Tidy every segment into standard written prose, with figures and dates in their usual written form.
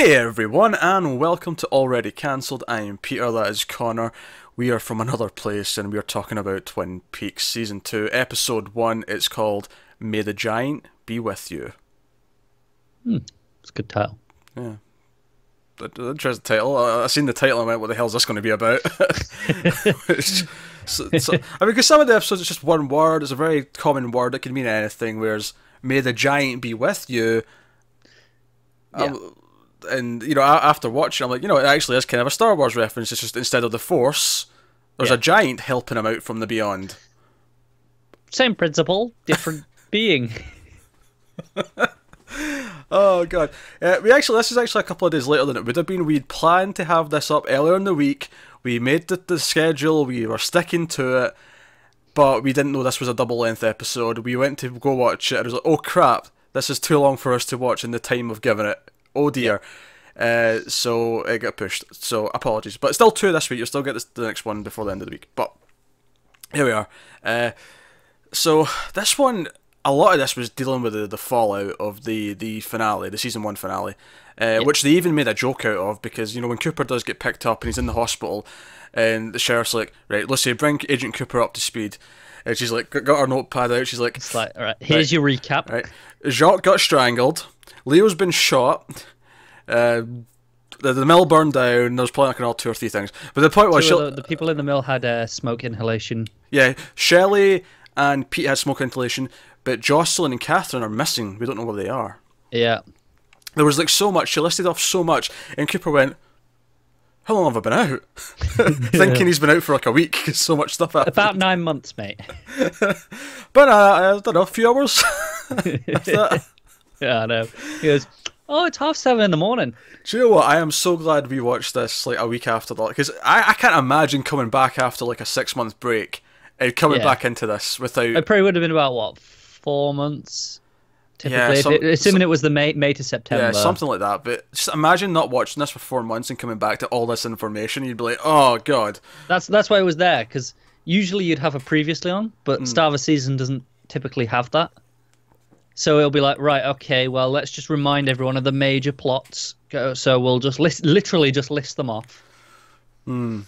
Hey everyone, and welcome to Already Cancelled. I am Peter, that is Connor. We are from another place and we are talking about Twin Peaks Season 2, Episode 1. It's called May the Giant Be With You. It's a good title. Yeah. Interesting title. I seen the title and went, what the hell is this going to be about? I mean, because some of the episodes, it's just one word. It's a very common word. It can mean anything, whereas May the Giant Be With You... Yeah. And, you know, after watching, I'm like, you know, it actually is kind of a Star Wars reference. It's just instead of the Force, there's a giant helping him out from the beyond. Same principle, different being. Oh, God. This is actually a couple of days later than it would have been. We'd planned to have this up earlier in the week. We made the schedule. We were sticking to it. But we didn't know this was a double-length episode. We went to go watch it, and it was like, oh, crap. This is too long for us to watch in the time we've given it. Oh dear. So it got pushed. So apologies. But still two this week. You'll still get the next one before the end of the week. But here we are. So this one, a lot of this was dealing with the fallout of the finale, the season one finale, which they even made a joke out of because, you know, when Cooper does get picked up and he's in the hospital and the sheriff's like, right, Lucy, bring Agent Cooper up to speed. And she's like, got her notepad out. She's like, it's like, all right, here's your recap. Right. Jacques got strangled. Leo's been shot. The mill burned down. There's probably like another two or three things. But the point was, the people in the mill had smoke inhalation. Yeah, Shelley and Pete had smoke inhalation, but Jocelyn and Catherine are missing. We don't know where they are. Yeah, there was like so much. She listed off so much, and Cooper went, how long have I been out? Thinking he's been out for like a week because so much stuff happened. About 9 months, mate. But I don't know, a few hours. Yeah, I know. He goes, oh, it's 7:30 in the morning. Do you know what? I am so glad we watched this like a week after that because I can't imagine coming back after like a 6-month break and coming back into this without... It probably would have been about, what, 4 months? Typically, yeah, assuming it was the May to September. Yeah, something like that. But just imagine not watching this for 4 months and coming back to all this information. You'd be like, oh, God. That's why it was there, because usually you'd have a previously on, but Star Wars Season doesn't typically have that. So it'll be like, right, okay, well, let's just remind everyone of the major plots. So we'll just literally just list them off. Mm.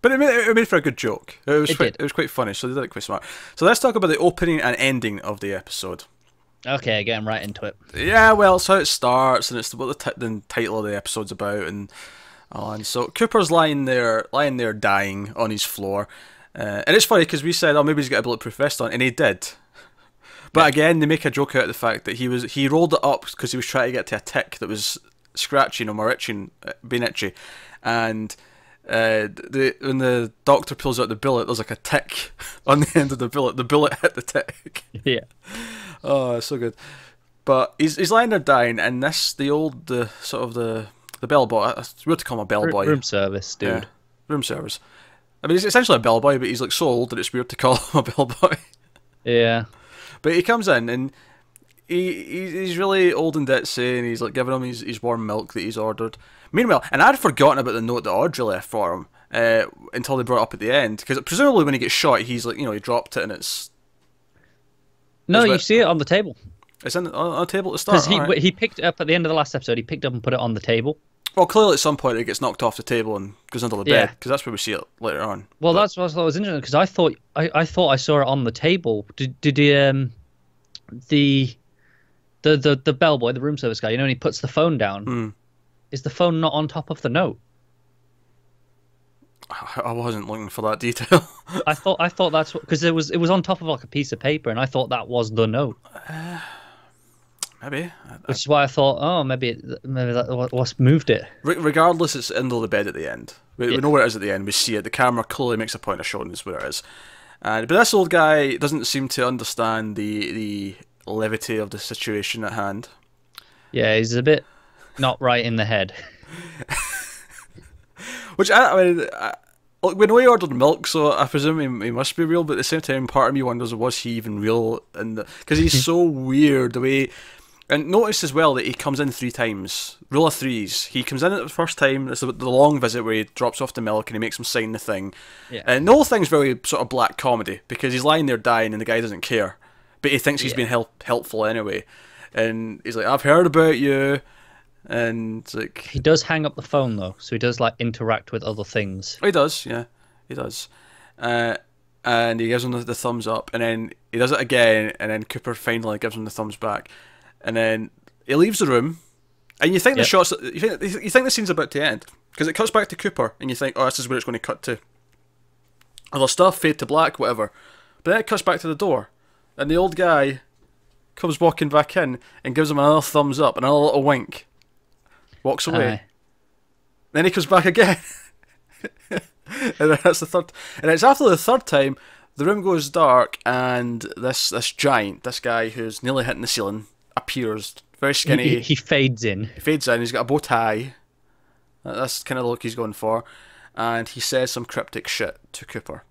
But it made for a good joke. It was quite funny, so they did it quite smart. So let's talk about the opening and ending of the episode. Okay, getting right into it. Yeah, well, so it starts, and it's what the title of the episode's about, and so Cooper's lying there, dying on his floor, and it's funny because we said, oh, maybe he's got a bulletproof vest on, and he did. But again, they make a joke out of the fact that he rolled it up because he was trying to get to a tick that was scratching him or itching, being itchy, and when the doctor pulls out the bullet, there's like a tick on the end of the bullet. The bullet hit the tick. Yeah. Oh, it's so good. But he's lying there dying, and the bellboy. It's weird to call him a bellboy. Room service, dude. Yeah, room service. I mean, he's essentially a bellboy, but he's like so old that it's weird to call him a bellboy. Yeah. But he comes in, and he's really old and ditzy, and he's like giving him his warm milk that he's ordered. Meanwhile, and I'd forgotten about the note that Audrey left for him until they brought it up at the end, because presumably when he gets shot, he's like, you know, he dropped it, and it's... No, you see it on the table. It's on the table at the start. Because he picked it up at the end of the last episode. He picked it up and put it on the table. Well, clearly at some point it gets knocked off the table and goes under the bed, because that's where we see it later on. Well, that's what I thought was interesting, because I thought I saw it on the table. Did the bellboy, the room service guy, you know, when he puts the phone down, is the phone not on top of the note? I wasn't looking for that detail. I thought that's because it was on top of like a piece of paper, and I thought that was the note. Maybe. Which is why I thought, oh, maybe that what's moved it. Regardless, it's under the bed at the end. We know where it is at the end. We see it. The camera clearly makes a point of showing us where it is. But this old guy doesn't seem to understand the levity of the situation at hand. Yeah, he's a bit not right in the head. Which, I mean, we know he ordered milk, so I presume he must be real, but at the same time, part of me wonders, was he even real? Because he's so weird, the way... And notice as well that he comes in 3 times. Rule of threes. He comes in at the first time, it's the long visit where he drops off the milk and he makes him sign the thing. Yeah. And the whole thing's very sort of black comedy, because he's lying there dying and the guy doesn't care. But he thinks he's been helpful anyway. And he's like, I've heard about you. And like he does hang up the phone though, so he does like interact with other things. He does, yeah, he does. And he gives him the thumbs up, and then he does it again, and then Cooper finally gives him the thumbs back, and then he leaves the room. And you think the shots, you think the scene's about to end because it cuts back to Cooper, and you think, oh, this is where it's going to cut to. Other stuff, fade to black, whatever. But then it cuts back to the door, and the old guy comes walking back in and gives him another thumbs up and another little wink. Walks away. Then he comes back again. And that's the third. And it's after the third time, the room goes dark, and this giant, this guy who's nearly hitting the ceiling, appears. Very skinny. He fades in. He fades in. He's got a bow tie. That's kind of the look he's going for. And he says some cryptic shit to Cooper.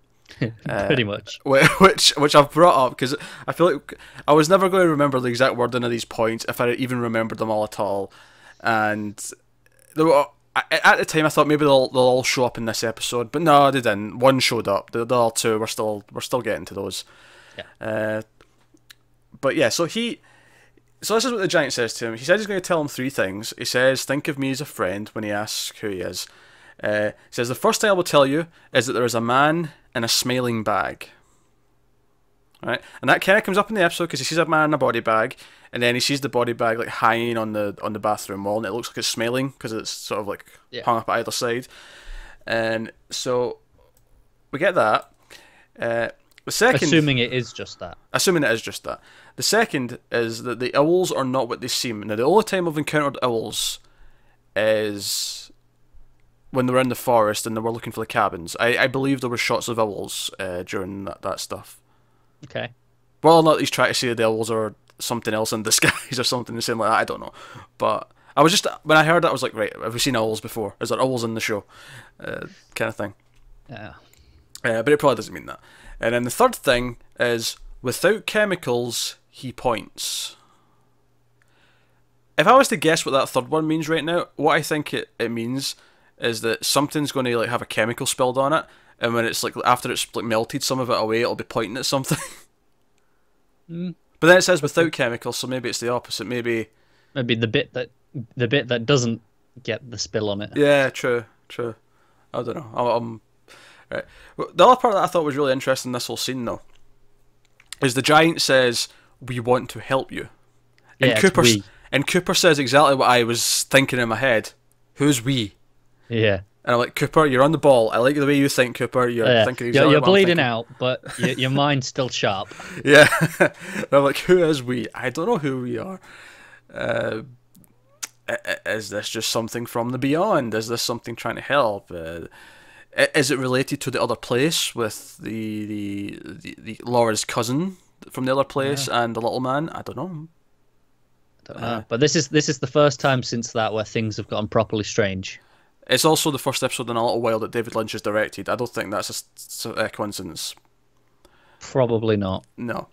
Pretty much. Which I've brought up because I feel like I was never going to remember the exact wording of these points if I even remembered them all at all. And there were, at the time I thought maybe they'll all show up in this episode, but no, they didn't. One showed up. The other two, we're still getting to those. Yeah. But yeah, so this is what the giant says to him. He says he's going to tell him three things. He says, think of me as a friend when he asks who he is. He says, the first thing I will tell you is that there is a man in a smiling bag. All right? And that kind of comes up in the episode because he sees a man in a body bag, and then he sees the body bag like hanging on the bathroom wall, and it looks like it's smiling because it's sort of like hung up at either side. And so we get that. The second, assuming it is just that. The second is that the owls are not what they seem. Now, the only time I've encountered owls is when they were in the forest and they were looking for the cabins. I believe there were shots of owls during that stuff. Okay. Well, not he's trying to say the owls are something else in disguise or something, the same like that. I don't know. But I was just, when I heard that, I was like, right, have we seen owls before? Is there owls in the show? Kind of thing. Yeah. But it probably doesn't mean that. And then the third thing is, without chemicals, he points. If I was to guess what that third one means right now, what I think it means is that something's going to like have a chemical spilled on it, and when it's like after it's like melted some of it away, it'll be pointing at something. But then it says without chemicals, so maybe it's the opposite. Maybe the bit that doesn't get the spill on it. Yeah, true. I don't know. Right. The other part that I thought was really interesting in this whole scene, though, is the giant says, "We want to help you," and Cooper says exactly what I was thinking in my head. Who's we? Yeah. And I'm like, Cooper, you're on the ball. I like the way you think, Cooper. You're thinking exactly. You're bleeding out, but your mind's still sharp. Yeah. And I'm like, who is we? I don't know who we are. Is this just something from the beyond? Is this something trying to help? Is it related to the other place with the Laura's cousin from the other place and the little man? I don't know. But this is the first time since that where things have gotten properly strange. It's also the first episode in a little while that David Lynch has directed. I don't think that's a coincidence. Probably not. No.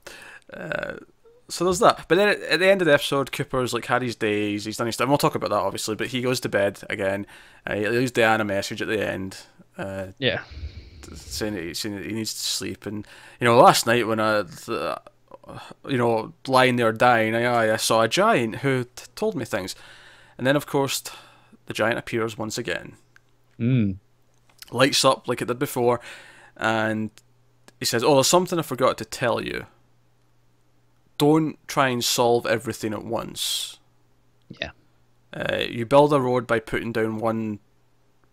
So there's that. But then at the end of the episode, Cooper's like had his days. He's done his stuff. And we'll talk about that obviously. But he goes to bed again. He leaves Diana a message at the end. Saying that he needs to sleep, and you know, last night when I lying there dying, I saw a giant who told me things, and then of course the giant appears once again, lights up like it did before, and he says, "Oh, there's something I forgot to tell you. Don't try and solve everything at once. Yeah, you build a road by putting down one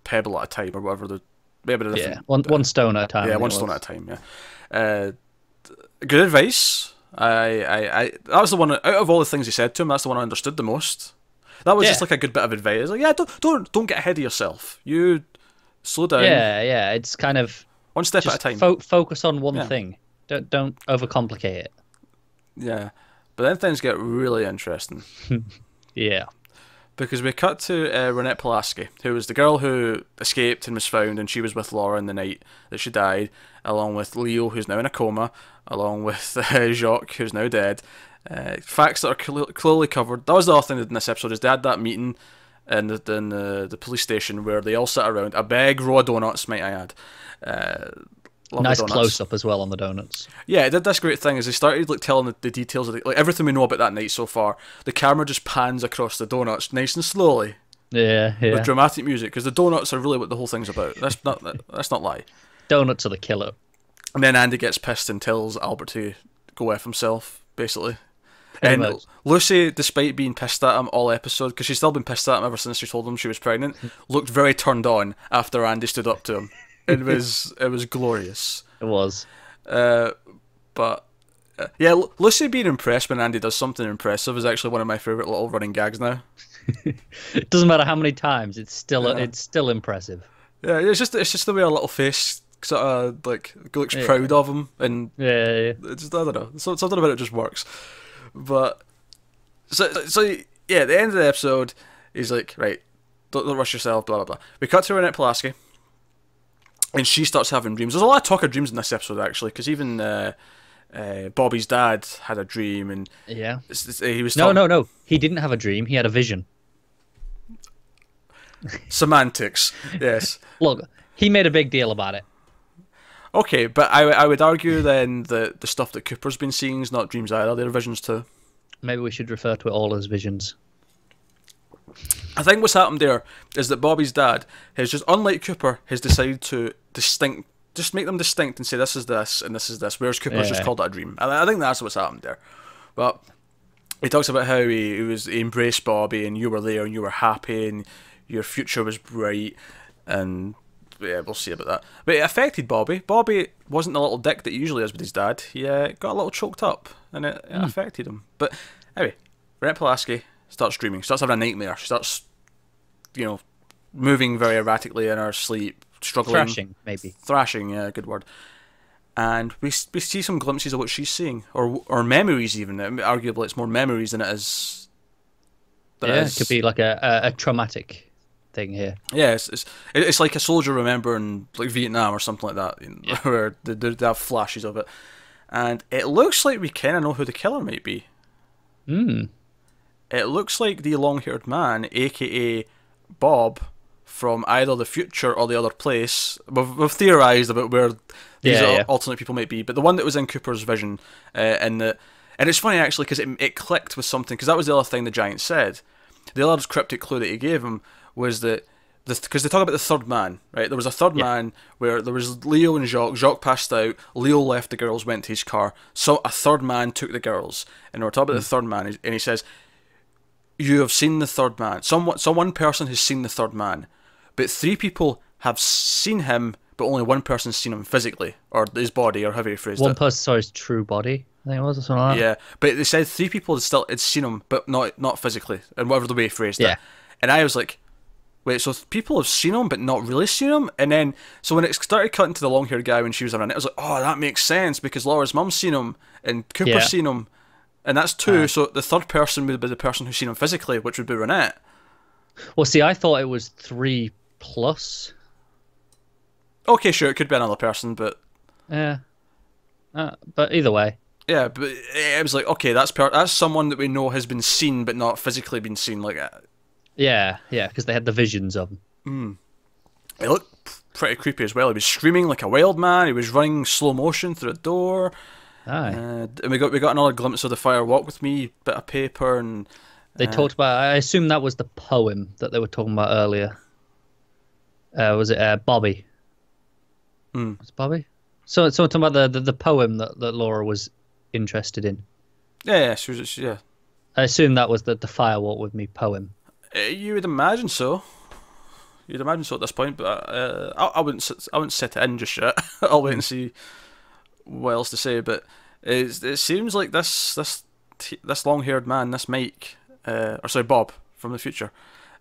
pebble at a time, or whatever the." One stone at a time. Yeah, one stone at a time. Yeah, good advice. That was the one out of all the things he said to him. That's the one I understood the most. That was just like a good bit of advice. Like, yeah, don't get ahead of yourself. You slow down. Yeah. It's kind of one step at a time. Focus on one thing. Don't overcomplicate it. Yeah, but then things get really interesting. Yeah. Because we cut to Renette Pulaski, who was the girl who escaped and was found, and she was with Laura in the night that she died, along with Leo, who's now in a coma, along with Jacques, who's now dead. Facts that are clearly covered. That was the other thing in this episode, is they had that meeting in the police station where they all sat around a big row of donuts, might I add. Nice close-up as well on the donuts. Yeah, it did this great thing, is they started like telling the details of the, like, everything we know about that night so far. The camera just pans across the donuts nice and slowly. Yeah, yeah. With dramatic music, because the donuts are really what the whole thing's about. That's not, that's not lie. Donuts are the killer. And then Andy gets pissed and tells Albert to go F himself, basically. And Lucy, despite being pissed at him all episode, because she's still been pissed at him ever since she told him she was pregnant, looked very turned on after Andy stood up to him. It was glorious. It was. Yeah, Lucy being impressed when Andy does something impressive is actually one of my favourite little running gags now. It doesn't matter how many times, it's still impressive. Yeah, it's just the way her little face sort of like looks proud of him, and it's just, I don't know, something about it just works. But so yeah, at the end of the episode, he's like, right, don't rush yourself, blah blah blah. We cut to Renette Pulaski, and she starts having dreams. There's a lot of talk of dreams in this episode actually, because even Bobby's dad had a dream, and yeah, he was no, he didn't have a dream. He had a vision. Semantics, yes. Look, he made a big deal about it. Okay, but I would argue then that the stuff that Cooper's been seeing is not dreams either, they're visions too. Maybe we should refer to it all as visions. I think what's happened there is that Bobby's dad has just, unlike Cooper, has decided to just make them distinct and say this is this and this is this, whereas Cooper's just called that a dream. I think that's what's happened there. But he talks about how he embraced Bobby, and you were there and you were happy and your future was bright, and... yeah, we'll see about that. But it affected Bobby. Bobby wasn't the little dick that he usually is with his dad. He got a little choked up, and it affected him. But anyway, Renette Pulaski starts dreaming. Starts having a nightmare. She starts, you know, moving very erratically in her sleep, struggling. Thrashing, maybe. Thrashing, yeah, good word. And we see some glimpses of what she's seeing, or memories even. Arguably, it's more memories than it is... yeah, it could be like a traumatic... thing here. Yeah, it's like a soldier remembering like Vietnam or something like that, you know, yeah. Where they have flashes of it, and it looks like we kind of know who the killer might be. It looks like the long-haired man, aka Bob, from either the future or the other place. We've theorized about where these alternate people might be, but the one that was in Cooper's vision, and it's funny actually because it clicked with something, because that was the other thing the giant said. The other cryptic clue that he gave him was that, because they talk about the third man, right? There was a third man where there was Leo and Jacques. Jacques passed out. Leo left the girls, went to his car. So a third man took the girls. And we're talking about the third man, and he says, you have seen the third man. So one person has seen the third man, but three people have seen him, but only one person's seen him physically, or his body, or however you phrased it. One person saw his true body, I think it was, or something like that. Yeah, but they said three people had seen him, but not physically, and whatever the way he phrased it. And I was like, wait, so people have seen him, but not really seen him? And then, so when it started cutting to the long-haired guy when she was around, it was like, oh, that makes sense, because Laura's mum's seen him, and Cooper's seen him, and that's two, so the third person would be the person who's seen him physically, which would be Renette. Well, see, I thought it was 3+... Okay, sure, it could be another person, but... yeah. But either way. Yeah, but it was like, okay, that's someone that we know has been seen, but not physically been seen. Like, yeah, because they had the visions of him. It looked pretty creepy as well. He was screaming like a wild man. He was running slow motion through a door. Aye. And we got another glimpse of the fire walk with me, bit of paper, and... they talked about... I assume that was the poem that they were talking about earlier. Was it Bobby? Was it Bobby? So talking about the poem that Laura was interested in. Yeah, she was. Yeah, I assume that was the "Fire Walk with Me" poem. You would imagine so. You'd imagine so at this point, but I wouldn't set it in just yet. I'll wait and see what else to say. But it seems like this long-haired man, this Mike, or sorry, Bob from the future,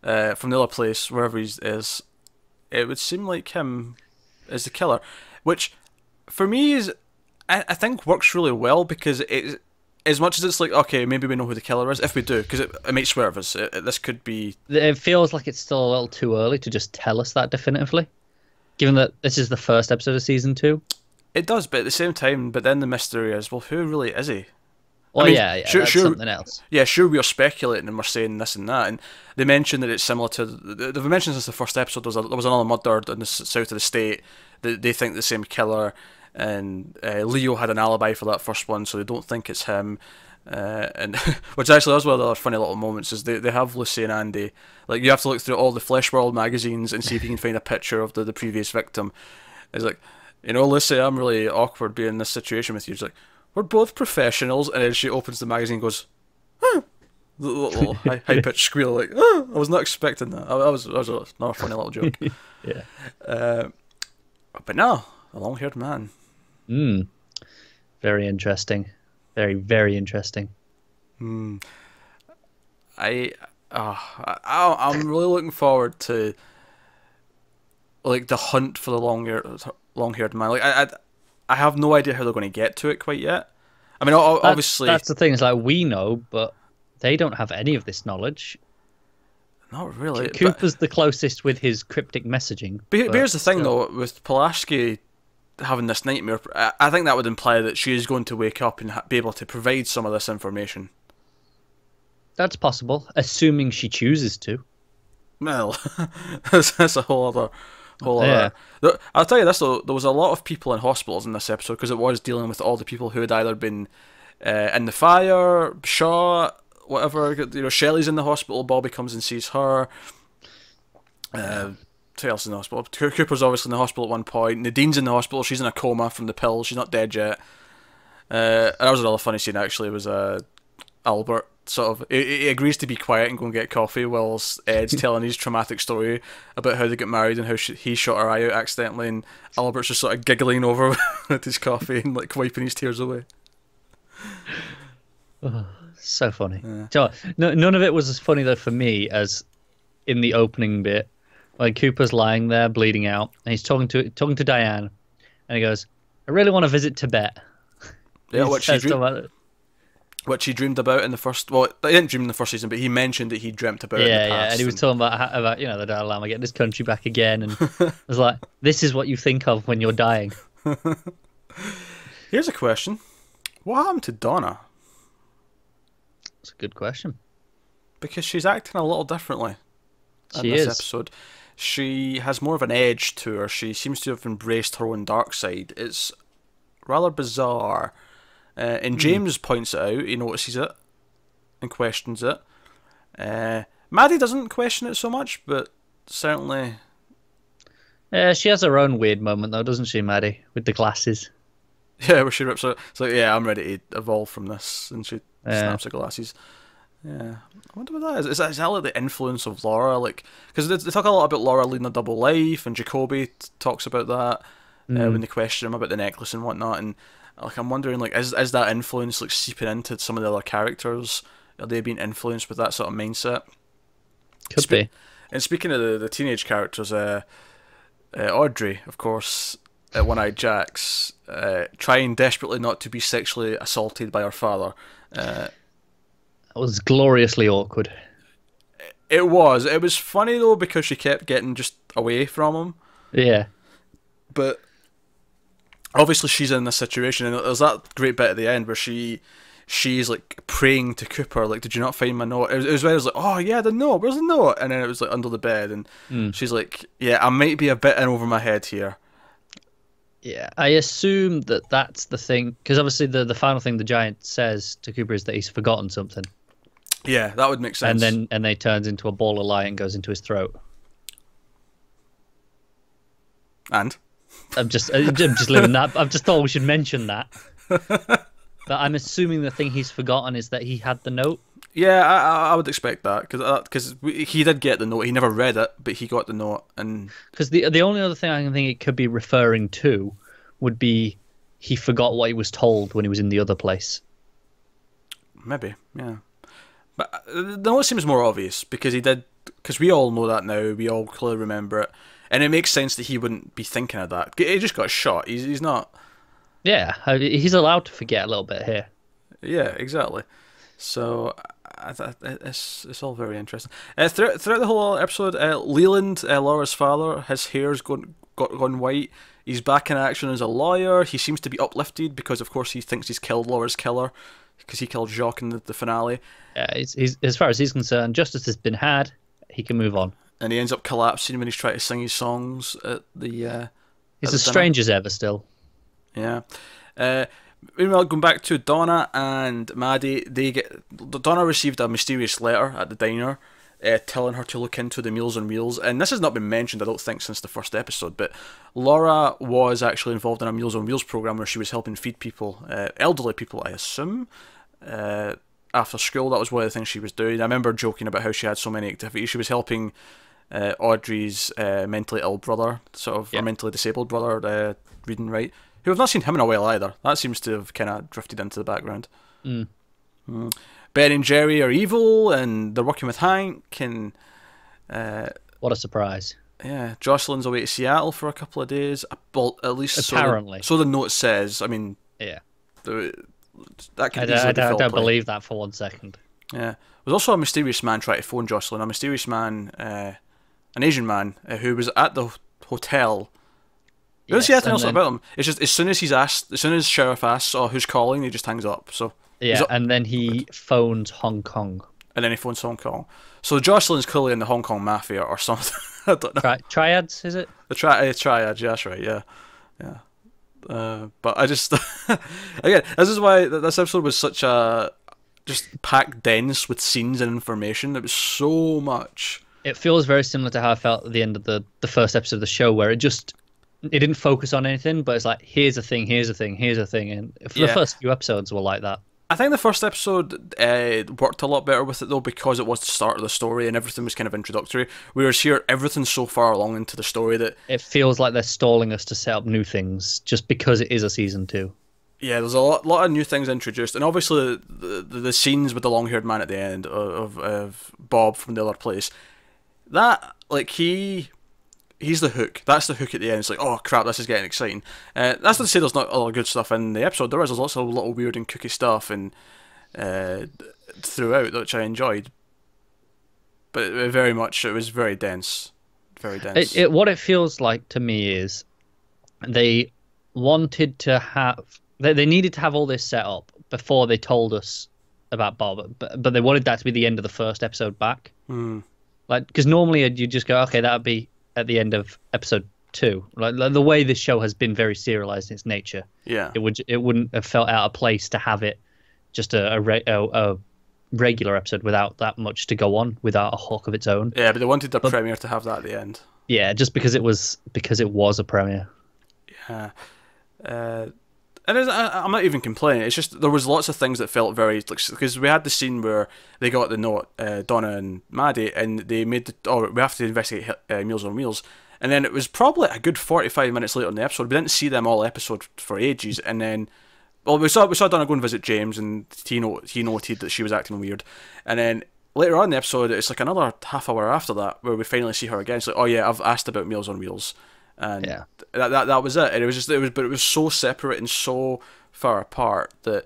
from the other place, wherever he is, it would seem like him as the killer, which for me is, I think, works really well, because it, as much as it's like, okay, maybe we know who the killer is, if we do, because it might swerve us. This could be... it feels like it's still a little too early to just tell us that definitively, given that this is the first episode of season 2. It does, but at the same time, but then the mystery is, well, who really is he? Well, I mean, sure, something else. Yeah, sure, we are speculating and we're saying this and that, and they mentioned that it's similar to... they've mentioned since the first episode there was another murder in the south of the state, that they think the same killer, and Leo had an alibi for that first one, so they don't think it's him. And which actually was one of the other funny little moments, is they have Lucy and Andy, like, you have to look through all the Flesh World magazines and see if you can find a picture of the previous victim. It's like, you know, Lucy, I'm really awkward being in this situation with you. She's like, we're both professionals, and then she opens the magazine and goes, huh. The little high-pitched squeal, like, oh, I was not expecting that. That was another funny little joke. Yeah. But no, a long-haired man. Very interesting. Very, very interesting. I'm really looking forward to, like, the hunt for the long-haired man. Like, I have no idea how they're going to get to it quite yet. I mean, obviously... That's the thing, it's like, we know, but... They don't have any of this knowledge. Not really. Cooper's the closest with his cryptic messaging. But here's the thing, though, with Pulaski having this nightmare, I think that would imply that she is going to wake up and be able to provide some of this information. That's possible, assuming she chooses to. Well, that's a whole other... I'll tell you this, though, there was a lot of people in hospitals in this episode, because it was dealing with all the people who had either been in the fire, shot... whatever, you know, Shelley's in the hospital, Bobby comes and sees her. Who else in the hospital? Cooper's obviously in the hospital at one point. Nadine's in the hospital, she's in a coma from the pill, she's not dead yet. That was another funny scene, actually. It was Albert, sort of, he agrees to be quiet and go and get coffee, whilst Ed's telling his traumatic story about how they got married and how he shot her eye out accidentally, and Albert's just sort of giggling over with his coffee and, like, wiping his tears away. So funny. Yeah. No, none of it was as funny, though, for me as in the opening bit when Cooper's lying there bleeding out and he's talking to Diane and he goes, I really want to visit Tibet. Yeah, what he dreamed about in the first... Well, he didn't dream in the first season, but he mentioned that he dreamt about it in the past. Yeah, and he was talking about you know, the Dalai Lama getting his country back again, and I was like, this is what you think of when you're dying. Here's a question. What happened to Donna? That's a good question, because she's acting a little differently in this episode. She has more of an edge to her. She seems to have embraced her own dark side. It's rather bizarre, and James points it out. He notices it and questions it. Maddie doesn't question it so much, but certainly she has her own weird moment, though, doesn't she, Maddie, with the glasses? Yeah, where she rips out. It's like, yeah, I'm ready to evolve from this, and she snaps her glasses. Yeah, I wonder what that is. Is that like the influence of Laura? Like, because they talk a lot about Laura leading a double life, and Jacoby talks about that when they question him about the necklace and whatnot. And like, I'm wondering, like, is that influence, like, seeping into some of the other characters? Are they being influenced with that sort of mindset? Could be. And speaking of the teenage characters, Audrey, of course. One-Eyed Jack's trying desperately not to be sexually assaulted by her father. That was gloriously awkward. It was. It was funny, though, because she kept getting just away from him. Yeah. But obviously she's in this situation, and there's that great bit at the end where she's like praying to Cooper, like, did you not find my note? It was when I was like, oh yeah, the note, where's the note? And then it was like under the bed, and she's like, yeah, I might be a bit in over my head here. Yeah, I assume that that's the thing, because obviously the final thing the giant says to Cooper is that he's forgotten something. Yeah, that would make sense. And then he turns into a ball of light and goes into his throat. And I'm just living that. I've just thought we should mention that. But I'm assuming the thing he's forgotten is that he had the note. Yeah, I would expect that, because he did get the note. He never read it, but he got the note. And because the only other thing I can think it could be referring to would be he forgot what he was told when he was in the other place. Maybe, yeah. But the note seems more obvious, because we all know that now. We all clearly remember it, and it makes sense that he wouldn't be thinking of that. He just got shot. He's not. Yeah, he's allowed to forget a little bit here. Yeah, exactly. So. It's all very interesting. Throughout the whole episode, Leland, Laura's father, his hair's gone white. He's back in action as a lawyer. He seems to be uplifted because, of course, he thinks he's killed Laura's killer, because he killed Jacques in the finale. He's, as far as he's concerned, justice has been had. He can move on. And he ends up collapsing when he's trying to sing his songs at the... He's as strange as ever still. Yeah. Meanwhile, going back to Donna and Maddie, Donna received a mysterious letter at the diner telling her to look into the Meals on Wheels, and this has not been mentioned, I don't think, since the first episode, but Laura was actually involved in a Meals on Wheels program where she was helping feed people, elderly people, I assume, after school. That was one of the things she was doing. I remember joking about how she had so many activities. She was helping Audrey's mentally ill brother, sort of, or mentally disabled brother, read and write. Who have not seen him in a while either. That seems to have kind of drifted into the background. Mm. Mm. Ben and Jerry are evil, and they're working with Hank. And what a surprise! Yeah, Jocelyn's away to Seattle for a couple of days. Well, at least apparently, so the note says. I mean, yeah, that can easily be felt. I don't believe that for 1 second. Yeah, there's also a mysterious man trying to phone Jocelyn. A mysterious man, an Asian man, who was at the hotel. There's nothing else about him. It's just as soon as he's asked, as soon as Sheriff asks, "Oh, who's calling?" he just hangs up. So. Yeah, and then he phones Hong Kong. And then he phones Hong Kong. So Jocelyn's clearly in the Hong Kong mafia or something. I don't know. Triads, is it? The triad, yeah, that's right, yeah. Yeah. But I just... Again, this is why this episode was such a... Just packed dense with scenes and information. It was so much. It feels very similar to how I felt at the end of the first episode of the show, where it just... It didn't focus on anything, but it's like, here's a thing, here's a thing, here's a thing. And the first few episodes were like that. I think the first episode worked a lot better with it, though, because it was the start of the story and everything was kind of introductory. Whereas here, everything's so far along into the story that... It feels like they're stalling us to set up new things, just because it is a season two. Yeah, there's a lot of new things introduced. And obviously, the scenes with the long-haired man at the end of Bob from the other place, that, like, he's the hook. That's the hook at the end. It's like, oh crap, this is getting exciting. That's not to say there's not a lot of good stuff in the episode. There is. There's lots of little weird and kooky stuff and throughout, which I enjoyed. But it was very dense. Very dense. What it feels like to me is they wanted to have... They needed to have all this set up before they told us about Bob. But they wanted that to be the end of the first episode back. Mm. Like, 'cause normally you just go, okay, that would be... At the end of episode two, like the way this show has been very serialized in its nature, yeah, it wouldn't have felt out of place to have it just a regular episode without that much to go on, without a hook of its own. Yeah, but they wanted the premiere to have that at the end. Yeah, just because it was a premiere. Yeah, I'm not even complaining. It's just there was lots of things that felt very because we had the scene where they got the note, Donna and Maddie, and they made we have to investigate Meals on Wheels, and then it was probably a good 45 minutes later in the episode. We didn't see them all episode for ages, and then well we saw Donna go and visit James, and he noted that she was acting weird, and then later on in the episode it's like another half hour after that where we finally see her again. It's like, oh yeah, I've asked about Meals on Wheels. And yeah. that was it. And it was so separate and so far apart that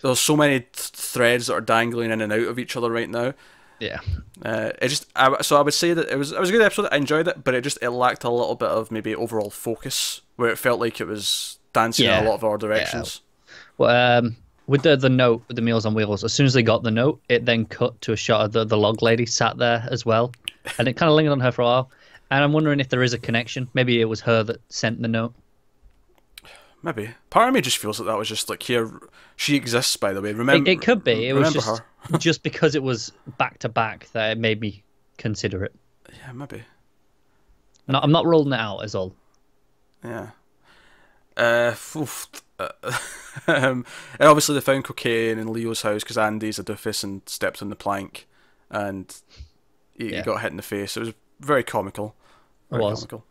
there's so many threads that are dangling in and out of each other right now. Yeah. So I would say that it was a good episode. I enjoyed it, but it lacked a little bit of maybe overall focus, where it felt like it was dancing in a lot of our directions. Yeah. Well, with the note, with the Meals on Wheels, as soon as they got the note, it then cut to a shot of the log lady sat there as well, and it kind of lingered on her for a while. And I'm wondering if there is a connection. Maybe it was her that sent the note. Maybe. Part of me just feels like that was just like, here, she exists, by the way. Remember, it could be. It was just, just because it was back-to-back that it made me consider it. Yeah, maybe. No, I'm not ruling it out, is all. Yeah. And obviously they found cocaine in Leo's house because Andy's a doofus and stepped on the plank. And he got hit in the face. It was... Very comical. Very comical.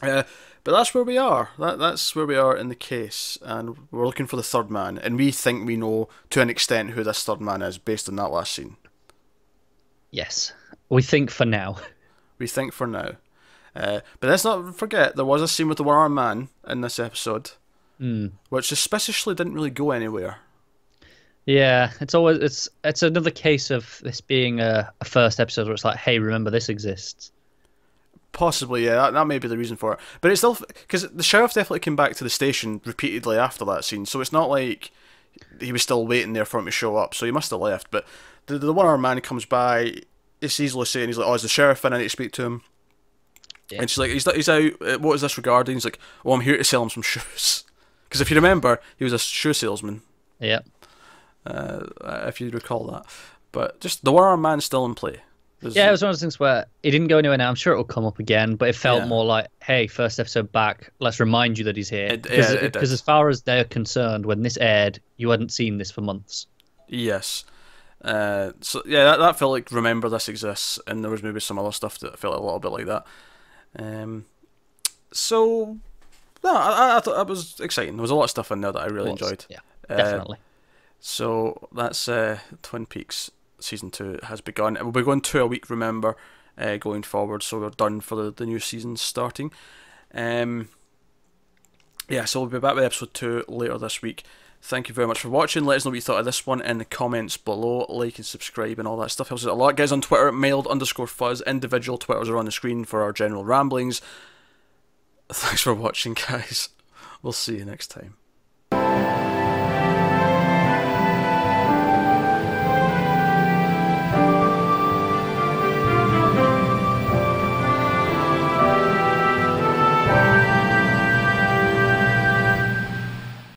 But that's where we are. That's where we are in the case. And we're looking for the third man. And we think we know, to an extent, who this third man is based on that last scene. Yes. We think for now. We think for now. But let's not forget, there was a scene with the one-armed man in this episode, which suspiciously didn't really go anywhere. Yeah, it's another case of this being a first episode where it's like, hey, remember this exists. Possibly, yeah, that may be the reason for it. But it's still because the sheriff definitely came back to the station repeatedly after that scene, so it's not like he was still waiting there for him to show up. So he must have left. But the one-armed man comes by, it's easily saying he's like, oh, is the sheriff in? I need to speak to him. Yeah. And she's like, what is this regarding? He's like, oh, I'm here to sell him some shoes. Because if you remember, he was a shoe salesman. Yeah. If you recall that. But just the War Man's still in play. Yeah, it was one of those things where it didn't go anywhere now. I'm sure it'll come up again, but it felt more like, hey, first episode back, let's remind you that he's here. Because as far as they're concerned, when this aired, you hadn't seen this for months. Yes. So, yeah, that felt like remember this exists, and there was maybe some other stuff that felt a little bit like that. So, no, I thought that was exciting. There was a lot of stuff in there that I really enjoyed. Yeah, definitely. So, that's Twin Peaks. Season 2 has begun. We'll be going 2 a week, remember, going forward, so we're done for the new season starting. Yeah, so we'll be back with episode 2 later this week. Thank you very much for watching. Let us know what you thought of this one in the comments below. Like and subscribe and all that stuff helps us a lot. Guys on Twitter, mailed_fuzz. Individual Twitters are on the screen for our general ramblings. Thanks for watching, guys. We'll see you next time.